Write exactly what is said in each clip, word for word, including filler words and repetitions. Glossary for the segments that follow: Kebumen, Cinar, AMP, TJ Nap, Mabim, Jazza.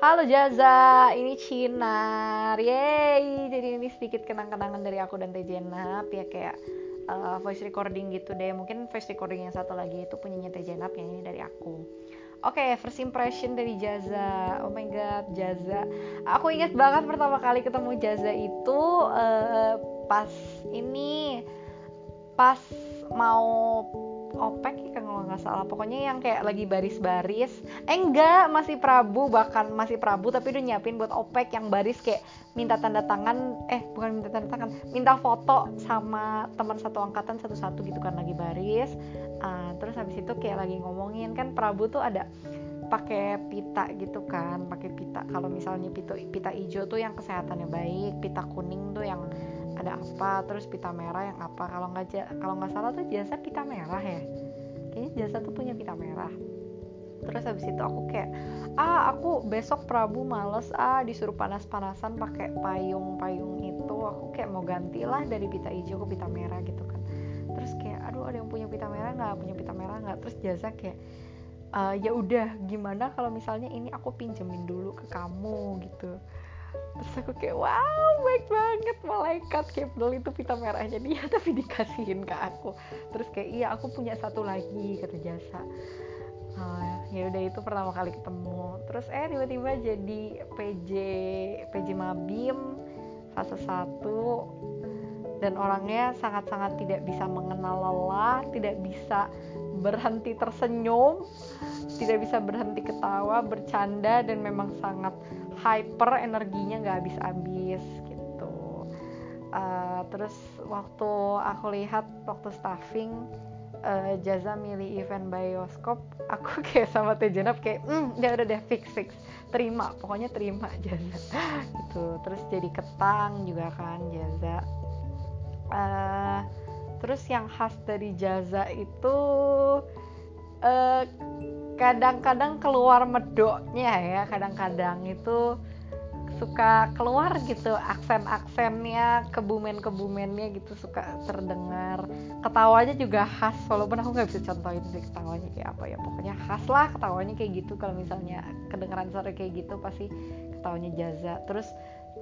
Halo Jazza, ini Cinar. Yeay, jadi ini sedikit kenang-kenangan dari aku dan T J Nap ya, kayak uh, voice recording gitu deh. Mungkin voice recording yang satu lagi itu punyanya T J Nap, yang ini dari aku. Oke, okay, first impression dari Jazza. Oh my god, Jazza. Aku ingat banget pertama kali ketemu Jazza itu uh, pas ini pas mau OPEC kan kalau nggak salah, pokoknya yang kayak lagi baris-baris eh enggak masih Prabu bahkan masih Prabu tapi udah nyiapin buat OPEC yang baris kayak minta tanda tangan eh bukan minta tanda tangan minta foto sama teman satu angkatan satu-satu gitu kan, lagi baris uh, terus habis itu kayak lagi ngomongin kan, Prabu tuh ada pakai pita gitu kan, pakai pita kalau misalnya pita pita hijau tuh yang kesehatannya baik, pita kuning tuh yang ada apa, terus pita merah yang apa, kalau nggak kalau nggak salah tuh Jazza pita merah ya, kayaknya Jazza tuh punya pita merah. Terus habis itu aku kayak ah aku besok Prabu males ah disuruh panas-panasan pakai payung-payung itu, aku kayak mau gantilah dari pita hijau ke pita merah gitu kan. Terus kayak aduh ada yang punya pita merah nggak, punya pita merah nggak. Terus Jazza kayak e, ya udah gimana kalau misalnya ini aku pinjemin dulu ke kamu gitu. Terus aku kayak wow baik banget, malaikat kayak beli itu pita merahnya dia tapi dikasihin ke aku. Terus kayak iya aku punya satu lagi kata Jazza. Uh, ya udah itu pertama kali ketemu. Terus eh tiba-tiba jadi P J P J Mabim fase satu, dan orangnya sangat-sangat tidak bisa mengenal lelah, tidak bisa berhenti tersenyum, tidak bisa berhenti ketawa, bercanda, dan memang sangat hyper, energinya nggak habis-habis gitu. Uh, terus waktu aku lihat waktu staffing uh, Jazza milih event bioskop, aku kayak sama T J Nap kayak hmm udah udah deh fix fix terima, pokoknya terima Jazza gitu. Terus jadi ketang juga kan Jazza. Uh, terus yang khas dari Jazza itu uh, kadang-kadang keluar medoknya ya, kadang-kadang itu suka keluar gitu aksen-aksennya, kebumen-kebumennya gitu suka terdengar. Ketawanya juga khas, walaupun aku nggak bisa contohin sih ketawanya kayak apa ya, pokoknya khas lah ketawanya kayak gitu. Kalau misalnya kedengeran suara kayak gitu pasti ketawanya Jazza. Terus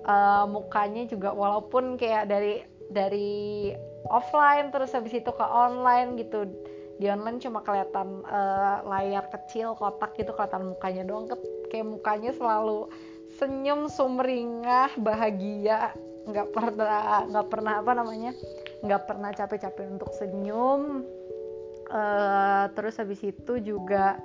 uh, mukanya juga walaupun kayak dari dari offline terus habis itu ke online gitu, di online cuma kelihatan uh, layar kecil kotak gitu, kelihatan mukanya doang, kayak mukanya selalu senyum, sumringah, bahagia, nggak pernah nggak pernah apa namanya nggak pernah capek-capek untuk senyum. Uh, terus habis itu juga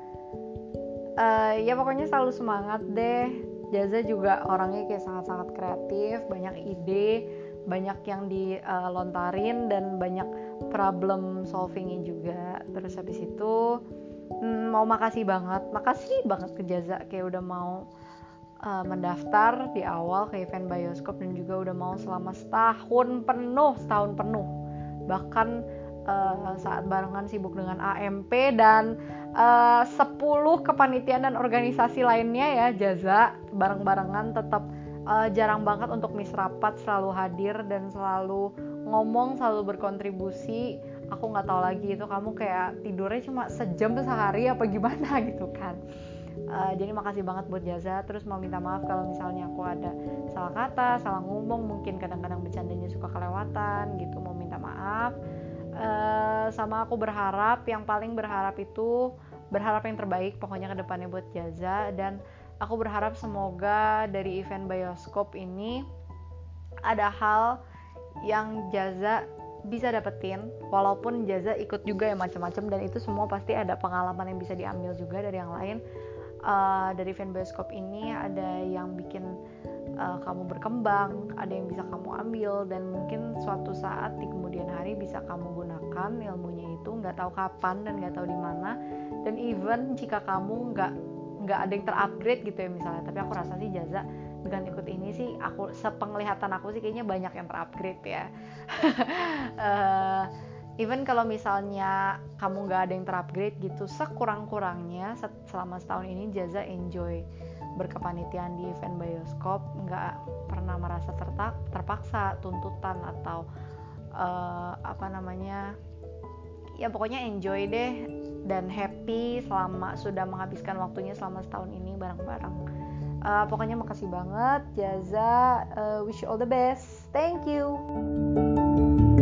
uh, ya pokoknya selalu semangat deh. Jazza juga orangnya kayak sangat-sangat kreatif, banyak ide, banyak yang dilontarin, dan banyak problem solvingnya juga. Terus habis itu mm, mau makasih banget makasih banget ke Jazza, kayak udah mau uh, mendaftar di awal ke event bioskop, dan juga udah mau selama setahun penuh setahun penuh bahkan uh, saat barengan sibuk dengan A M P dan uh, sepuluh kepanitiaan dan organisasi lainnya ya. Jazza bareng-barengan tetap uh, jarang banget untuk miss rapat, selalu hadir dan selalu ngomong, selalu berkontribusi. Aku nggak tahu lagi itu kamu kayak tidurnya cuma sejam sehari apa gimana gitu kan. Uh, jadi makasih banget buat Jazza. Terus mau minta maaf kalau misalnya aku ada salah kata, salah ngomong, mungkin kadang-kadang bercandanya suka kelewatan gitu, mau minta maaf. Uh, sama aku berharap, yang paling berharap itu berharap yang terbaik pokoknya ke depannya buat Jazza, dan aku berharap semoga dari event bioskop ini ada hal yang Jazza bisa dapetin, walaupun Jazza ikut juga ya macam-macam, dan itu semua pasti ada pengalaman yang bisa diambil juga dari yang lain. Uh, dari event bioskop ini ada yang bikin uh, kamu berkembang, ada yang bisa kamu ambil, dan mungkin suatu saat di kemudian hari bisa kamu gunakan ilmunya itu, nggak tahu kapan dan nggak tahu di mana. Dan even jika kamu nggak nggak ada yang terupgrade gitu ya misalnya, tapi aku rasa sih Jazza dengan ikut ini sih, aku sepenglihatan aku sih kayaknya banyak yang terupgrade ya. uh, even kalau misalnya kamu nggak ada yang terupgrade gitu, sekurang-kurangnya selama setahun ini Jazza enjoy berkepanitiaan di event bioskop, nggak pernah merasa tertak, terpaksa tuntutan atau uh, apa namanya ya, pokoknya enjoy deh dan happy selama sudah menghabiskan waktunya selama setahun ini bareng-bareng. Uh, pokoknya makasih banget Jazza, uh, wish you all the best. Thank you.